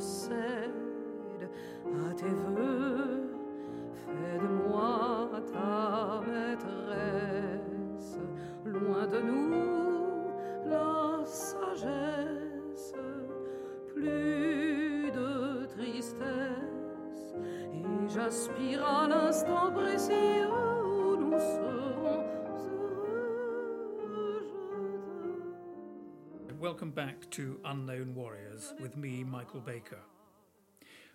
cède à tes voeux, fais de moi ta maîtresse, loin de nous la sagesse, plus de tristesse, et j'aspire à l'instant précieux où nous serons heureux, je te veux. Welcome back to Unknown Warriors with me, Michael Baker.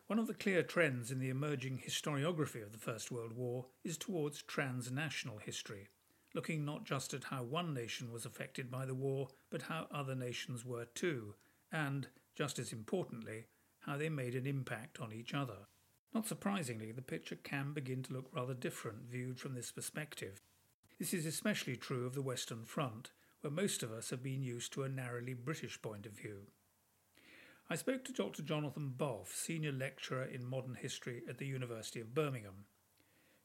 One of the clear trends in the emerging historiography of the First World War is towards transnational history, looking not just at how one nation was affected by the war, but how other nations were too, and, just as importantly, how they made an impact on each other. Not surprisingly, the picture can begin to look rather different viewed from this perspective. This is especially true of the Western Front, where most of us have been used to a narrowly British point of view. I spoke to Dr. Jonathan Boff, Senior Lecturer in Modern History at the University of Birmingham.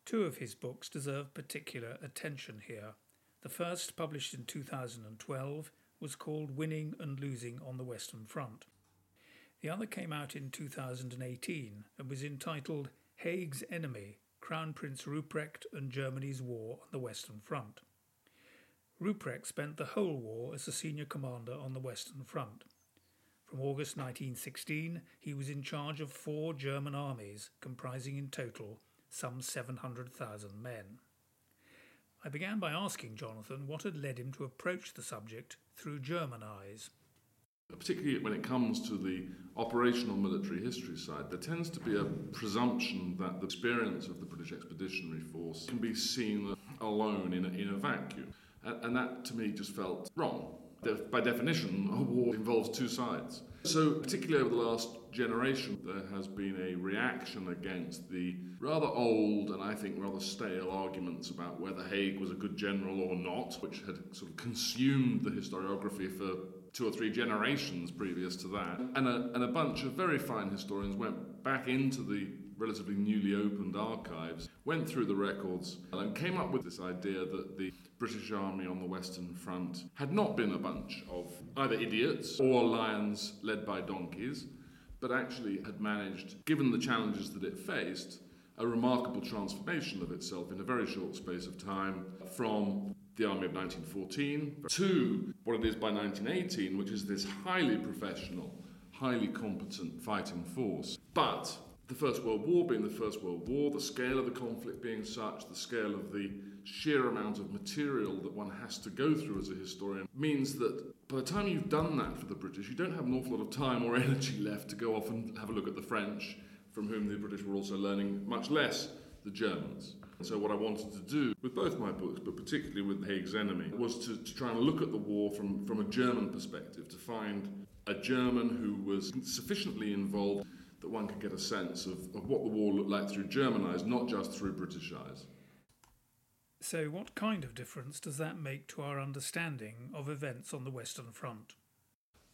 Two of his books deserve particular attention here. The first, published in 2012, was called Winning and Losing on the Western Front. The other came out in 2018 and was entitled Haig's Enemy, Crown Prince Ruprecht and Germany's War on the Western Front. Ruprecht spent the whole war as a senior commander on the Western Front. From August 1916, he was in charge of four German armies, comprising in total some 700,000 men. I began by asking Jonathan what had led him to approach the subject through German eyes. Particularly when it comes to the operational military history side, there tends to be a presumption that the experience of the British Expeditionary Force can be seen alone in a vacuum. And that, to me, just felt wrong. By definition, a war involves two sides. So, particularly over the last generation, there has been a reaction against the rather old and I think rather stale arguments about whether Haig was a good general or not, which had sort of consumed the historiography for two or three generations previous to that. And a bunch of very fine historians went back into the relatively newly opened archives, went through the records and came up with this idea that the British Army on the Western Front had not been a bunch of either idiots or lions led by donkeys, but actually had managed, given the challenges that it faced, a remarkable transformation of itself in a very short space of time from the army of 1914 to what it is by 1918, which is this highly professional, highly competent fighting force. But the First World War being the First World War, the scale of the conflict being such, the scale of the sheer amount of material that one has to go through as a historian means that by the time you've done that for the British, you don't have an awful lot of time or energy left to go off and have a look at the French, from whom the British were also learning much less the Germans. And so what I wanted to do with both my books, but particularly with Haig's Enemy, was to try and look at the war from a German perspective, to find a German who was sufficiently involved that one could get a sense of what the war looked like through German eyes, not just through British eyes. So what kind of difference does that make to our understanding of events on the Western Front?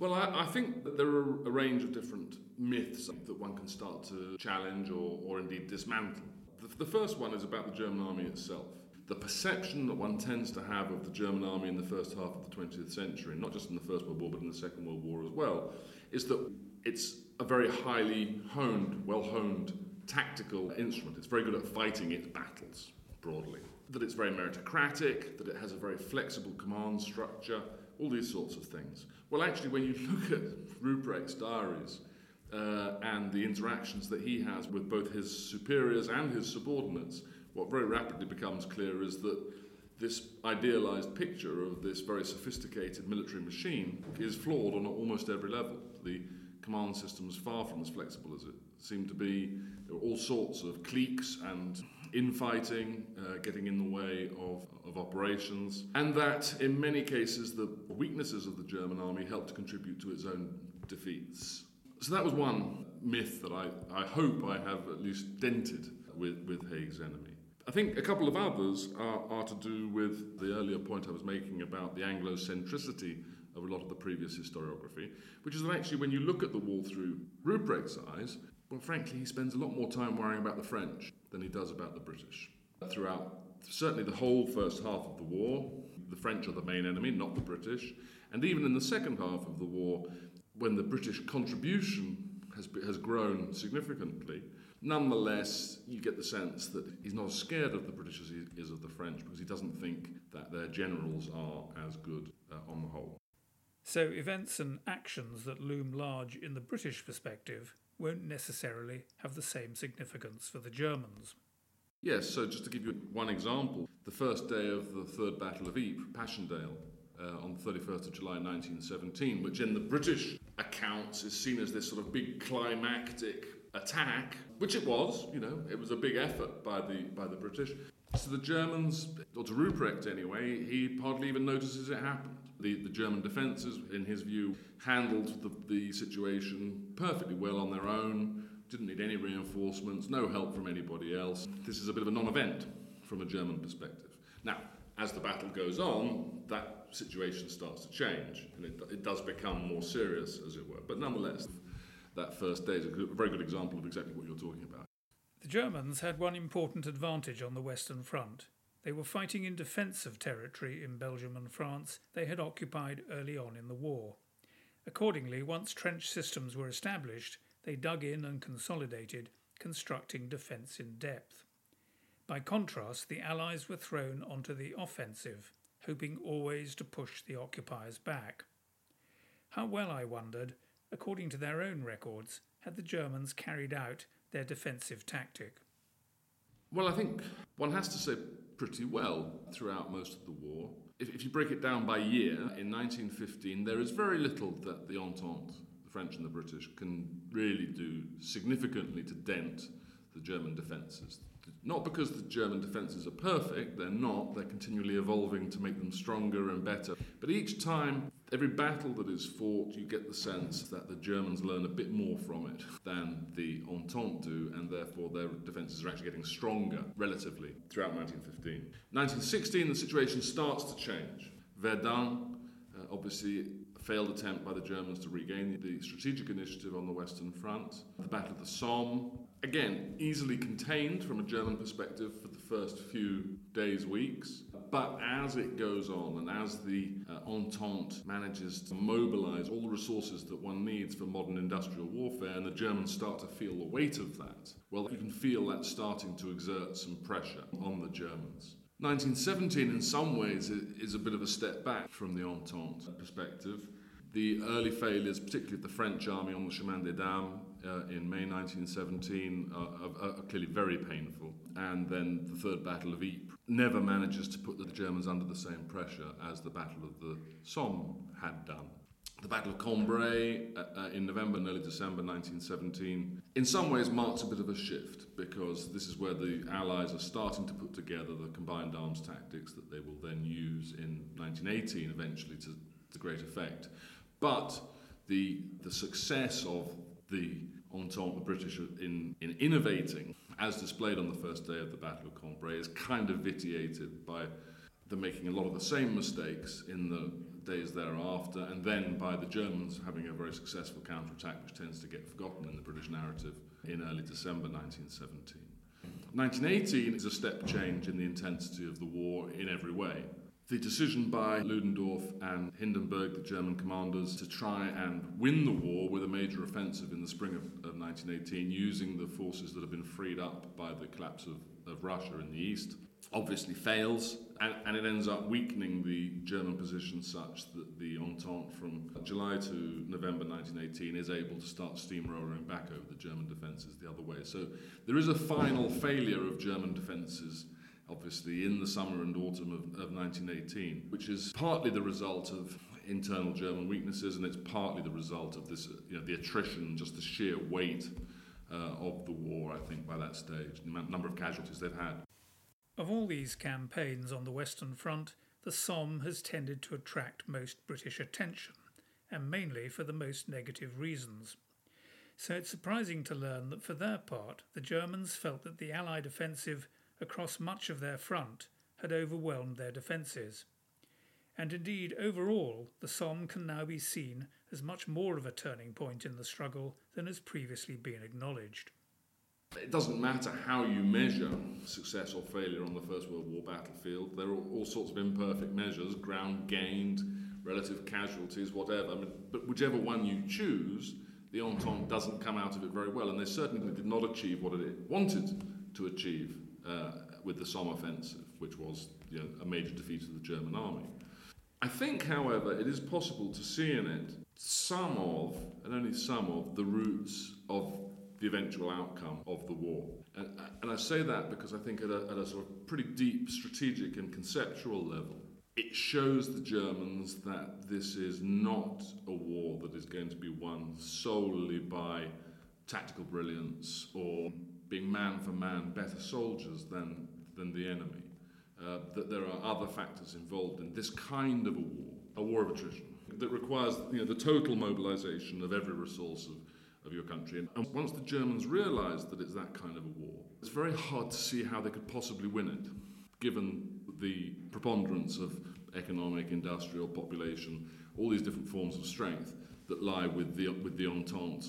Well, I think that there are a range of different myths that one can start to challenge or indeed dismantle. The first one is about the German army itself. The perception that one tends to have of the German army in the first half of the 20th century, not just in the First World War but in the Second World War as well, is that it's a very highly honed, well-honed tactical instrument. It's very good at fighting its battles, broadly. That it's very meritocratic, that it has a very flexible command structure, all these sorts of things. Well, actually, when you look at Ruprecht's diaries and the interactions that he has with both his superiors and his subordinates, what very rapidly becomes clear is that this idealised picture of this very sophisticated military machine is flawed on almost every level. The command system is far from as flexible as it seemed to be. There were all sorts of cliques and infighting getting in the way of operations, and that in many cases the weaknesses of the German army helped to contribute to its own defeats. So that was one myth that I hope I have at least dented with Haig's Enemy. I think a couple of others are to do with the earlier point I was making about the Anglo-centricity of a lot of the previous historiography, which is that actually when you look at the war through Ruprecht's eyes, well, frankly, he spends a lot more time worrying about the French than he does about the British. Throughout, certainly the whole first half of the war, the French are the main enemy, not the British. And even in the second half of the war, when the British contribution has grown significantly. Nonetheless, you get the sense that he's not as scared of the British as he is of the French, because he doesn't think that their generals are as good on the whole. So events and actions that loom large in the British perspective won't necessarily have the same significance for the Germans. Yes, so just to give you one example, the first day of the Third Battle of Ypres, Passchendaele, on the 31st of July 1917, which in the British accounts is seen as this sort of big climactic attack, which it was, you know, it was a big effort by the British. So the Germans, or to Ruprecht anyway, he hardly even notices it happened. The German defences, in his view, handled the situation perfectly well on their own, didn't need any reinforcements, no help from anybody else. This is a bit of a non-event from a German perspective. Now, as the battle goes on, that situation starts to change, and it does become more serious, as it were. But nonetheless, that first day is a very good example of exactly what you're talking about. The Germans had one important advantage on the Western Front. They were fighting in defensive territory in Belgium and France they had occupied early on in the war. Accordingly, once trench systems were established, they dug in and consolidated, constructing defence in depth. By contrast, the Allies were thrown onto the offensive, hoping always to push the occupiers back. How well, I wondered, according to their own records, had the Germans carried out their defensive tactic? Well, I think one has to say pretty well throughout most of the war. If you break it down by year, in 1915 there is very little that the Entente, the French and the British, can really do significantly to dent the German defences. Not because the German defences are perfect, they're not, they're continually evolving to make them stronger and better. But each time, every battle that is fought, you get the sense that the Germans learn a bit more from it than the Entente do, and therefore their defences are actually getting stronger, relatively, throughout 1915. 1916, the situation starts to change. Verdun, obviously a failed attempt by the Germans to regain the strategic initiative on the Western Front. The Battle of the Somme, again, easily contained from a German perspective for the first few days, weeks. But as it goes on, and as the Entente manages to mobilise all the resources that one needs for modern industrial warfare, and the Germans start to feel the weight of that, well, you can feel that starting to exert some pressure on the Germans. 1917, in some ways, is a bit of a step back from the Entente perspective. The early failures, particularly of the French army on the Chemin des Dames, in May 1917 are clearly very painful, and then the Third Battle of Ypres never manages to put the Germans under the same pressure as the Battle of the Somme had done. The Battle of Cambrai in November and early December 1917 in some ways marks a bit of a shift, because this is where the Allies are starting to put together the combined arms tactics that they will then use in 1918 eventually to great effect. But the success of the Entente, the British, in innovating, as displayed on the first day of the Battle of Cambrai, is kind of vitiated by them making a lot of the same mistakes in the days thereafter, and then by the Germans having a very successful counterattack, which tends to get forgotten in the British narrative, in early December 1917. 1918 is a step change in the intensity of the war in every way. The decision by Ludendorff and Hindenburg, the German commanders, to try and win the war with a major offensive in the spring of 1918 using the forces that have been freed up by the collapse of Russia in the east obviously fails, and it ends up weakening the German position such that the Entente from July to November 1918 is able to start steamrolling back over the German defences the other way. So there is a final failure of German defences, obviously, in the summer and autumn of 1918, which is partly the result of internal German weaknesses, and it's partly the result of this, the attrition, just the sheer weight of the war, I think, by that stage, the number of casualties they've had. Of all these campaigns on the Western Front, the Somme has tended to attract most British attention, and mainly for the most negative reasons. So it's surprising to learn that for their part, the Germans felt that the Allied offensive across much of their front had overwhelmed their defences. And indeed, overall, the Somme can now be seen as much more of a turning point in the struggle than has previously been acknowledged. It doesn't matter how you measure success or failure on the First World War battlefield. There are all sorts of imperfect measures, ground gained, relative casualties, whatever. But whichever one you choose, the Entente doesn't come out of it very well, and they certainly did not achieve what it wanted to achieve with the Somme offensive, which was a major defeat of the German army. I think, however, it is possible to see in it some of, and only some of, the roots of the eventual outcome of the war. And I say that because I think at a sort of pretty deep strategic and conceptual level, it shows the Germans that this is not a war that is going to be won solely by tactical brilliance or being man for man better soldiers than the enemy. That there are other factors involved in this kind of a war of attrition, that requires the total mobilization of every resource of your country. And once the Germans realized that it's that kind of a war, it's very hard to see how they could possibly win it, given the preponderance of economic, industrial, population, all these different forms of strength that lie with the Entente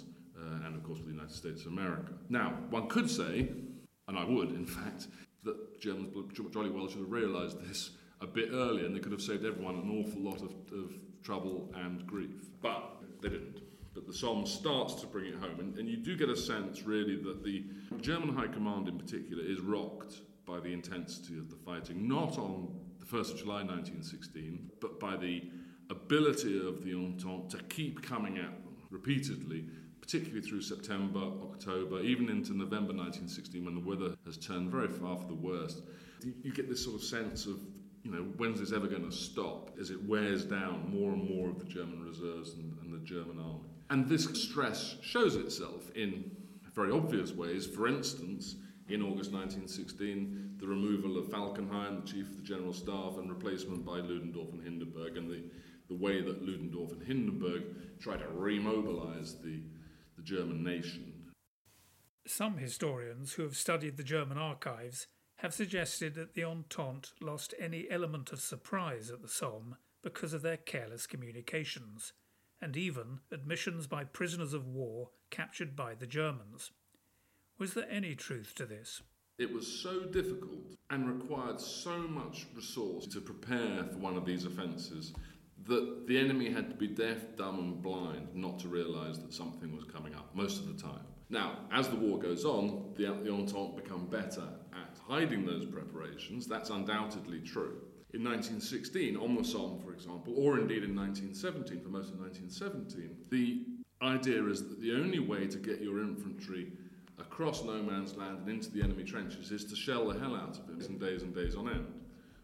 and, of course, with the United States of America. Now, one could say, and I would, in fact, that Germans jolly well should have realised this a bit earlier, and they could have saved everyone an awful lot of trouble and grief. But they didn't. But the Somme starts to bring it home, and you do get a sense, really, that the German High Command in particular is rocked by the intensity of the fighting, not on the 1st of July 1916, but by the ability of the Entente to keep coming at them repeatedly, particularly through September, October, even into November 1916, when the weather has turned very far for the worst. You get this sort of sense of, when's this ever going to stop, as it wears down more and more of the German reserves and the German army. And this stress shows itself in very obvious ways. For instance, in August 1916, the removal of Falkenhayn, the chief of the General Staff, and replacement by Ludendorff and Hindenburg, and the way that Ludendorff and Hindenburg try to remobilize the German nation. Some historians who have studied the German archives have suggested that the Entente lost any element of surprise at the Somme because of their careless communications, and even admissions by prisoners of war captured by the Germans. Was there any truth to this? It was so difficult and required so much resource to prepare for one of these offences that the enemy had to be deaf, dumb and blind not to realise that something was coming up most of the time. Now, as the war goes on, the Entente become better at hiding those preparations. That's undoubtedly true. In 1916, on the Somme, for example, or indeed in 1917, for most of 1917, the idea is that the only way to get your infantry across no man's land and into the enemy trenches is to shell the hell out of it and days on end,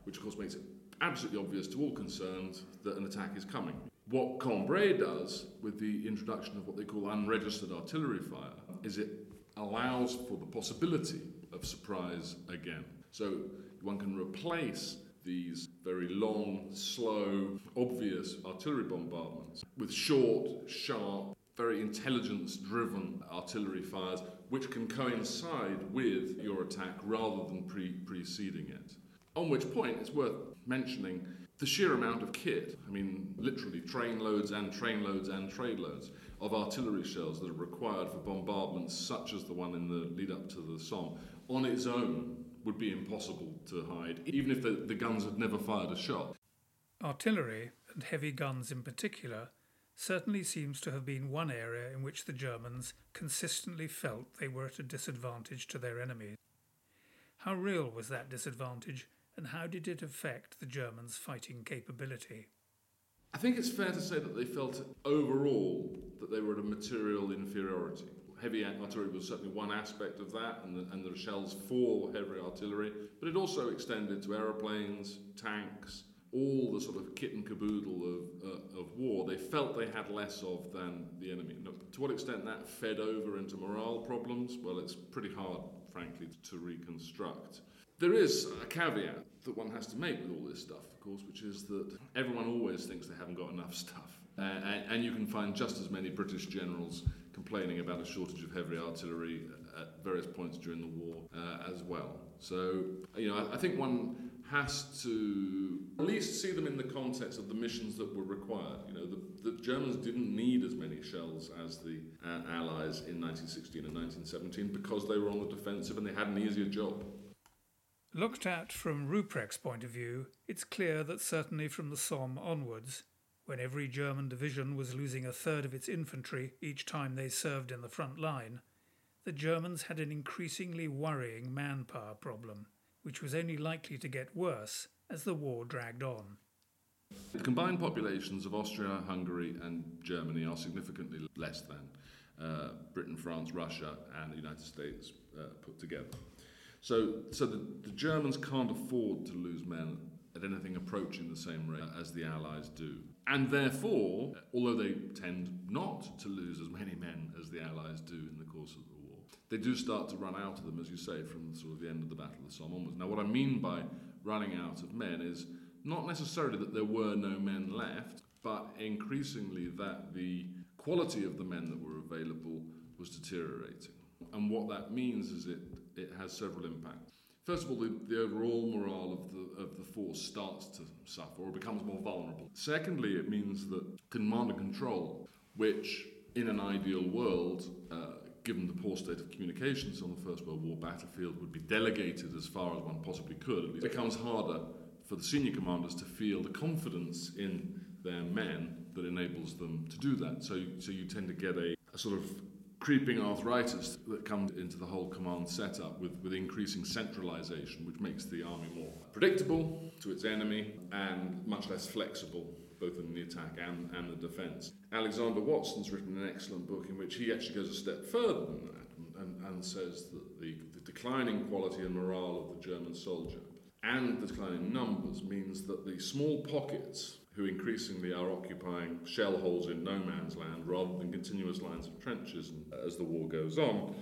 which of course makes it absolutely obvious to all concerned that an attack is coming. What Cambrai does with the introduction of what they call unregistered artillery fire is it allows for the possibility of surprise again. So one can replace these very long, slow, obvious artillery bombardments with short, sharp, very intelligence-driven artillery fires which can coincide with your attack rather than preceding it. On which point it's worth mentioning the sheer amount of kit, literally trainloads and trainloads and trainloads of artillery shells that are required for bombardments such as the one in the lead up to the Somme, on its own would be impossible to hide, even if the guns had never fired a shot. Artillery, and heavy guns in particular, certainly seems to have been one area in which the Germans consistently felt they were at a disadvantage to their enemies. How real was that disadvantage? And how did it affect the Germans' fighting capability? I think it's fair to say that they felt overall that they were at a material inferiority. Heavy artillery was certainly one aspect of that, and the shells for heavy artillery, but it also extended to aeroplanes, tanks, all the sort of kit and caboodle of war. They felt they had less of than the enemy. Now, to what extent that fed over into morale problems, well, it's pretty hard, frankly, to reconstruct. There is a caveat that one has to make with all this stuff, of course, which is that everyone always thinks they haven't got enough stuff. And you can find just as many British generals complaining about a shortage of heavy artillery at various points during the war as well. So, I think one has to at least see them in the context of the missions that were required. The Germans didn't need as many shells as the Allies in 1916 and 1917 because they were on the defensive and they had an easier job. Looked at from Ruprecht's point of view, it's clear that certainly from the Somme onwards, when every German division was losing a third of its infantry each time they served in the front line, the Germans had an increasingly worrying manpower problem, which was only likely to get worse as the war dragged on. The combined populations of Austria, Hungary and Germany are significantly less than Britain, France, Russia and the United States put together. So the Germans can't afford to lose men at anything approaching the same rate as the Allies do. And therefore, although they tend not to lose as many men as the Allies do in the course of the war, they do start to run out of them, as you say, from sort of the end of the Battle of the Somme onwards. Now, what I mean by running out of men is not necessarily that there were no men left, but increasingly that the quality of the men that were available was deteriorating. And what that means is it has several impacts. First of all, the overall morale of the force starts to suffer or becomes more vulnerable. Secondly, it means that command and control, which in an ideal world, given the poor state of communications on the First World War battlefield, would be delegated as far as one possibly could, at least, becomes harder for the senior commanders to feel the confidence in their men that enables them to do that. So you tend to get a sort of creeping arthritis that comes into the whole command setup with increasing centralisation, which makes the army more predictable to its enemy and much less flexible, both in the attack and the defence. Alexander Watson's written an excellent book in which he actually goes a step further than that and says that the declining quality and morale of the German soldier and the declining numbers means that the small pockets who increasingly are occupying shell holes in no man's land rather than continuous lines of trenches as the war goes on,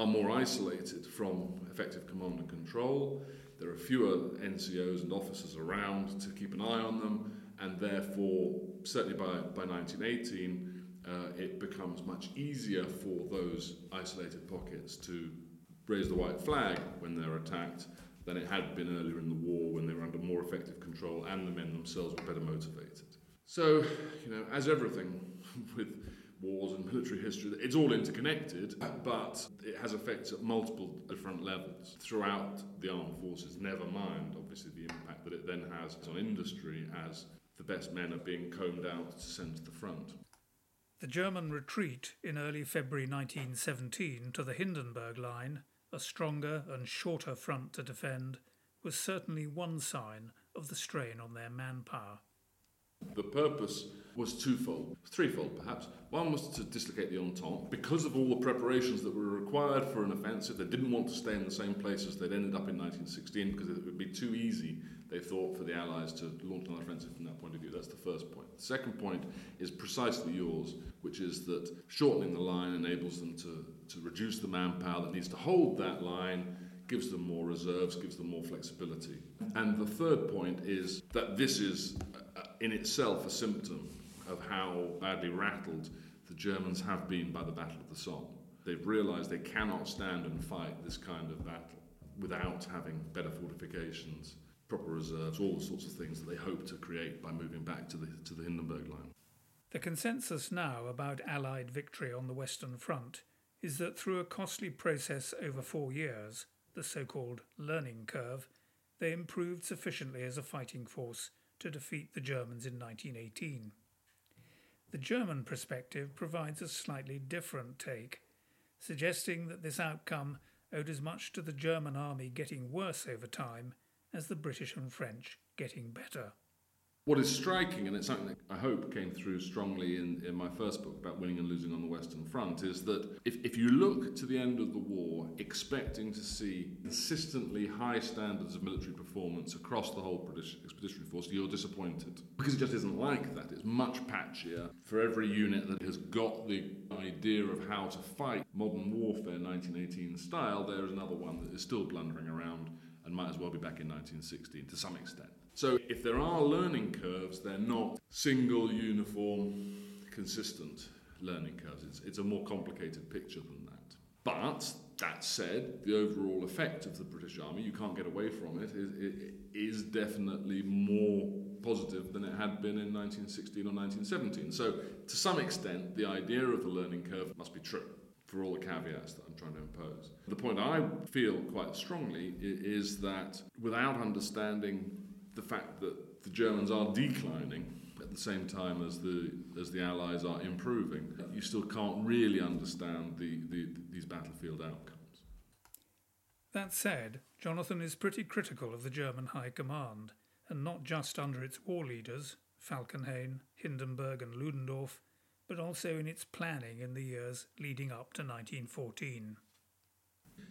are more isolated from effective command and control. There are fewer NCOs and officers around to keep an eye on them, and therefore, certainly by 1918, it becomes much easier for those isolated pockets to raise the white flag when they're attacked than it had been earlier in the war when they were under more effective control and the men themselves were better motivated. So, as everything with wars and military history, it's all interconnected, but it has effects at multiple different levels throughout the armed forces, never mind, obviously, the impact that it then has on industry as the best men are being combed out to send to the front. The German retreat in early February 1917 to the Hindenburg Line, a stronger and shorter front to defend, was certainly one sign of the strain on their manpower. The purpose was threefold perhaps. One was to dislocate the Entente. Because of all the preparations that were required for an offensive, they didn't want to stay in the same place as they'd ended up in 1916 because it would be too easy, they thought, for the Allies to launch an offensive from that point of view. That's the first point. The second point is precisely yours, which is that shortening the line enables them to reduce the manpower that needs to hold that line, gives them more reserves, gives them more flexibility. And the third point is that this is in itself a symptom of how badly rattled the Germans have been by the Battle of the Somme. They've realised they cannot stand and fight this kind of battle without having better fortifications, proper reserves, all the sorts of things that they hope to create by moving back to the Hindenburg Line. The consensus now about Allied victory on the Western Front is that through a costly process over 4 years, the so-called learning curve, they improved sufficiently as a fighting force to defeat the Germans in 1918. The German perspective provides a slightly different take, suggesting that this outcome owed as much to the German army getting worse over time as the British and French getting better. What is striking, and it's something that I hope came through strongly in my first book about winning and losing on the Western Front, is that if you look to the end of the war expecting to see consistently high standards of military performance across the whole British Expeditionary Force, you're disappointed. Because it just isn't like that. It's much patchier. For every unit that has got the idea of how to fight modern warfare 1918 style, there is another one that is still blundering around and might as well be back in 1916 to some extent. So if there are learning curves, they're not single, uniform, consistent learning curves. It's a more complicated picture than that. But that said, the overall effect of the British Army, you can't get away from it, is definitely more positive than it had been in 1916 or 1917. So to some extent, the idea of the learning curve must be true, for all the caveats that I'm trying to impose. The point I feel quite strongly is that without understanding the fact that the Germans are declining at the same time as the Allies are improving, you still can't really understand these battlefield outcomes. That said, Jonathan is pretty critical of the German High Command, and not just under its war leaders, Falkenhayn, Hindenburg and Ludendorff, but also in its planning in the years leading up to 1914.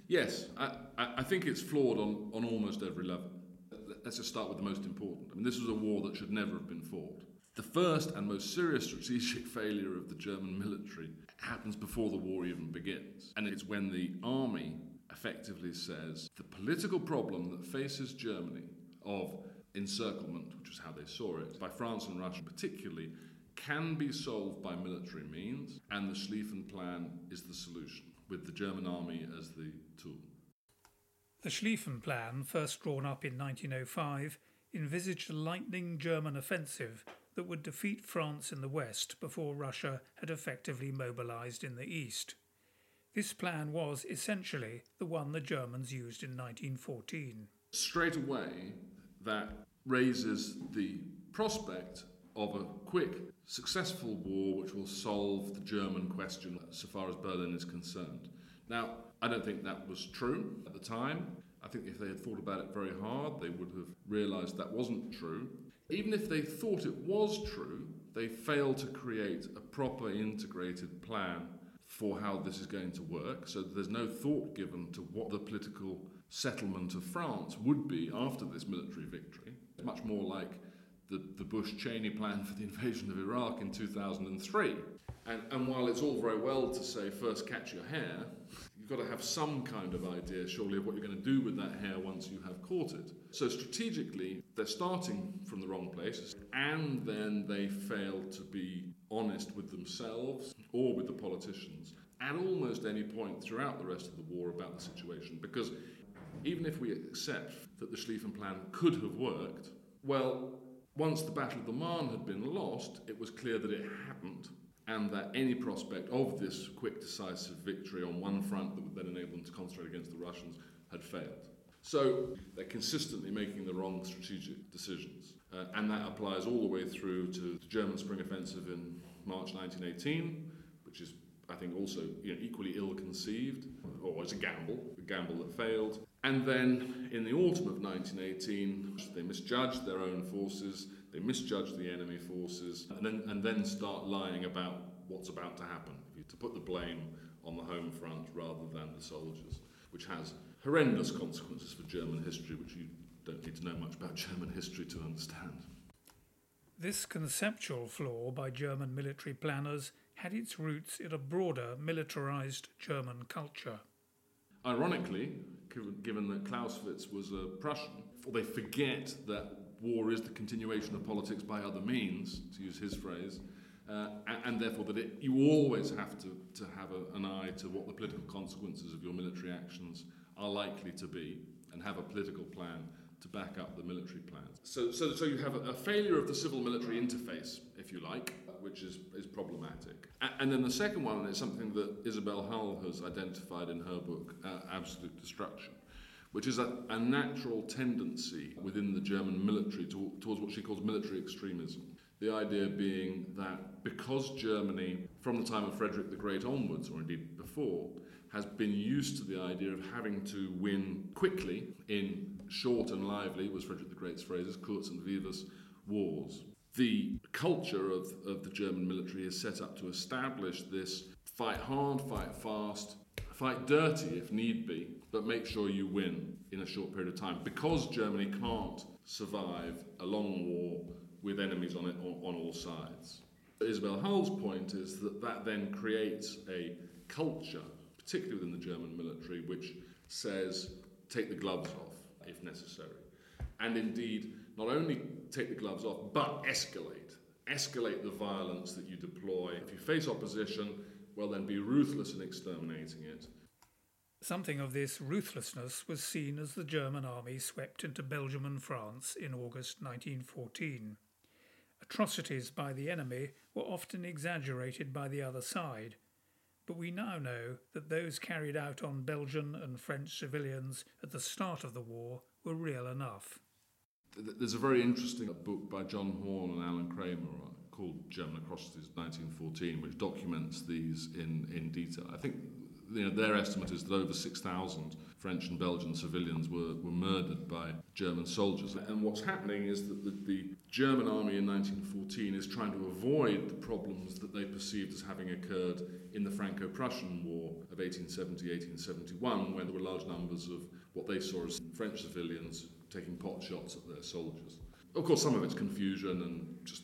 Yes, I think it's flawed on almost every level. Let's just start with the most important. I mean, this was a war that should never have been fought. The first and most serious strategic failure of the German military happens before the war even begins. And it's when the army effectively says the political problem that faces Germany of encirclement, which is how they saw it, by France and Russia particularly, can be solved by military means, and the Schlieffen Plan is the solution, with the German army as the tool. The Schlieffen Plan, first drawn up in 1905, envisaged a lightning German offensive that would defeat France in the west before Russia had effectively mobilised in the east. This plan was essentially the one the Germans used in 1914. Straight away, that raises the prospect of a quick, successful war which will solve the German question so far as Berlin is concerned. Now, I don't think that was true at the time. I think if they had thought about it very hard, they would have realised that wasn't true. Even if they thought it was true, they failed to create a proper integrated plan for how this is going to work, so there's no thought given to what the political settlement of France would be after this military victory. It's much more like the Bush-Cheney plan for the invasion of Iraq in 2003. And while it's all very well to say, first catch your hare, you've got to have some kind of idea, surely, of what you're going to do with that hare once you have caught it. So strategically, they're starting from the wrong place, and then they fail to be honest with themselves or with the politicians at almost any point throughout the rest of the war about the situation. Because even if we accept that the Schlieffen Plan could have worked, well, once the Battle of the Marne had been lost, it was clear that it hadn't, and that any prospect of this quick, decisive victory on one front that would then enable them to concentrate against the Russians had failed. So they're consistently making the wrong strategic decisions, and that applies all the way through to the German Spring Offensive in March 1918, which is, I think, also equally ill-conceived, or it's a gamble that failed. And then, in the autumn of 1918, they misjudged their own forces, they misjudged the enemy forces, and then start lying about what's about to happen, to put the blame on the home front rather than the soldiers, which has horrendous consequences for German history, which you don't need to know much about German history to understand. This conceptual flaw by German military planners had its roots in a broader militarised German culture. Ironically, given that Clausewitz was a Prussian, they forget that war is the continuation of politics by other means, to use his phrase, and therefore that you always have to have an eye to what the political consequences of your military actions are likely to be, and have a political plan to back up the military plans. So you have a failure of the civil-military interface, if you like, which is problematic. And then the second one is something that Isabel Hull has identified in her book, Absolute Destruction, which is a natural tendency within the German military towards what she calls military extremism. The idea being that because Germany, from the time of Frederick the Great onwards, or indeed before, has been used to the idea of having to win quickly in short and lively, was Frederick the Great's phrases, kurz und vivas, wars. The culture of the German military is set up to establish this fight hard, fight fast, fight dirty if need be, but make sure you win in a short period of time, because Germany can't survive a long war with enemies on it on all sides. Isabel Hull's point is that then creates a culture, particularly within the German military, which says take the gloves off if necessary. And indeed, not only take the gloves off, but escalate the violence that you deploy. If you face opposition, well then be ruthless in exterminating it. Something of this ruthlessness was seen as the German army swept into Belgium and France in August 1914. Atrocities by the enemy were often exaggerated by the other side, but we now know that those carried out on Belgian and French civilians at the start of the war were real enough. There's a very interesting book by John Horne and Alan Kramer called German Atrocities, 1914, which documents these in detail. I think their estimate is that over 6,000 French and Belgian civilians were murdered by German soldiers. And what's happening is that the German army in 1914 is trying to avoid the problems that they perceived as having occurred in the Franco-Prussian War of 1870-1871, when there were large numbers of what they saw as French civilians taking pot shots at their soldiers. Of course, some of it's confusion and just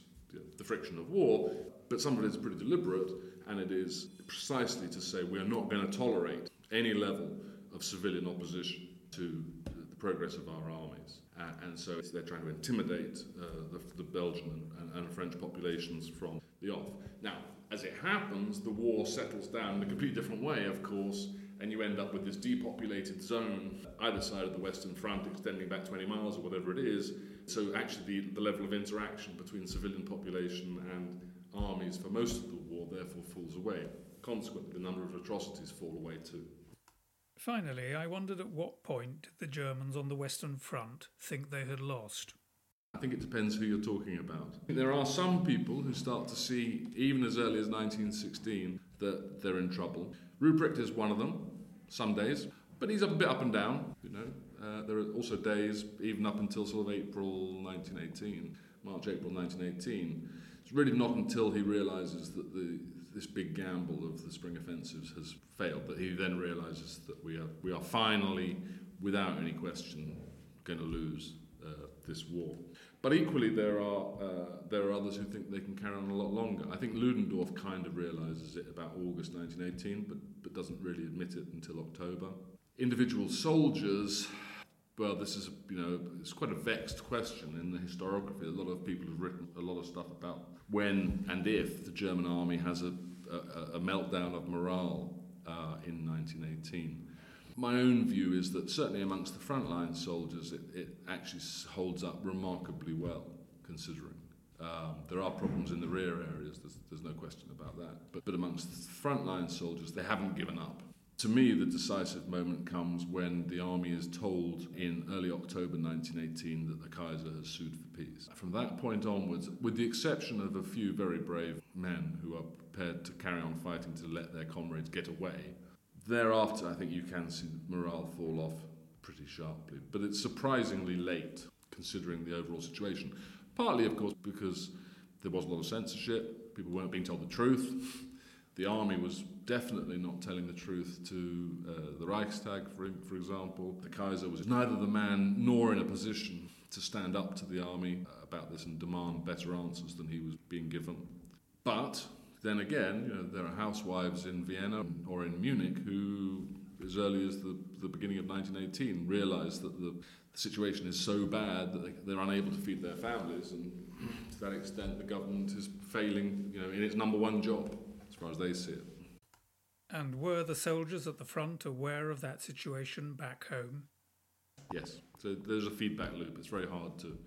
the friction of war, but some of it is pretty deliberate, and it is precisely to say we are not going to tolerate any level of civilian opposition to the progress of our armies. And so they're trying to intimidate the Belgian and French populations from the off. Now, as it happens, the war settles down in a completely different way, of course, and you end up with this depopulated zone either side of the Western Front extending back 20 miles or whatever it is. So actually the level of interaction between civilian population and armies for most of the war therefore falls away. Consequently, the number of atrocities fall away too. Finally, I wondered at what point did the Germans on the Western Front think they had lost? I think it depends who you're talking about. There are some people who start to see, even as early as 1916, that they're in trouble. Ruprecht is one of them, some days, but he's a bit up and down. There are also days, even up until sort of March, April 1918. It's really not until he realises that this big gamble of the spring offensives has failed that he then realises that we are finally, without any question, going to lose this war. But equally, there are others who think they can carry on a lot longer. I think Ludendorff kind of realises it about August 1918, but doesn't really admit it until October. Individual soldiers. Well, this is, it's quite a vexed question in the historiography. A lot of people have written a lot of stuff about when and if the German army has a meltdown of morale in 1918. My own view is that certainly amongst the frontline soldiers, it actually holds up remarkably well, considering. There are problems in the rear areas, there's no question about that. But amongst the frontline soldiers, they haven't given up. To me, the decisive moment comes when the army is told in early October 1918 that the Kaiser has sued for peace. From that point onwards, with the exception of a few very brave men who are prepared to carry on fighting to let their comrades get away, thereafter I think you can see morale fall off pretty sharply. But it's surprisingly late, considering the overall situation. Partly, of course, because there was a lot of censorship, people weren't being told the truth. The army was definitely not telling the truth to the Reichstag, for example. The Kaiser was neither the man nor in a position to stand up to the army about this and demand better answers than he was being given. But then again, there are housewives in Vienna or in Munich who, as early as the beginning of 1918, realised that the situation is so bad that they're unable to feed their families, and to that extent the government is failing, in its number one job, as far as they see it. And were the soldiers at the front aware of that situation back home? Yes. So there's a feedback loop. It's very hard to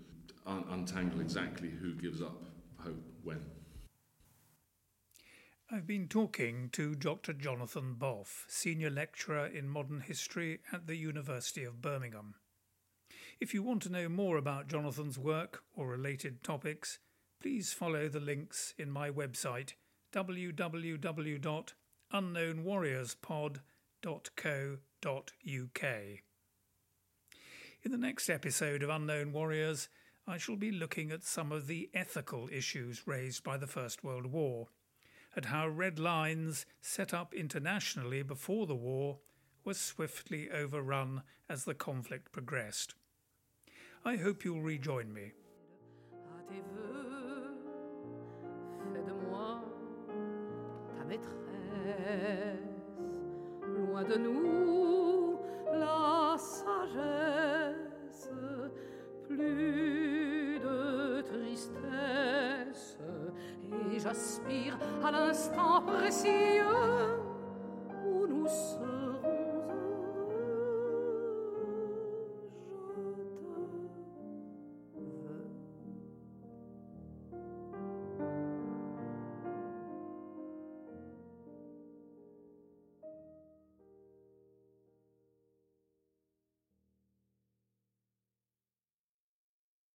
untangle exactly who gives up hope when. I've been talking to Dr. Jonathan Boff, Senior Lecturer in Modern History at the University of Birmingham. If you want to know more about Jonathan's work or related topics, please follow the links in my website, www.unknownwarriorspod.co.uk. In the next episode of Unknown Warriors, I shall be looking at some of the ethical issues raised by the First World War, at how red lines set up internationally before the war were swiftly overrun as the conflict progressed. I hope you'll rejoin me. Maîtresse, loin de nous la sagesse, plus de tristesse, et j'aspire à l'instant précieux.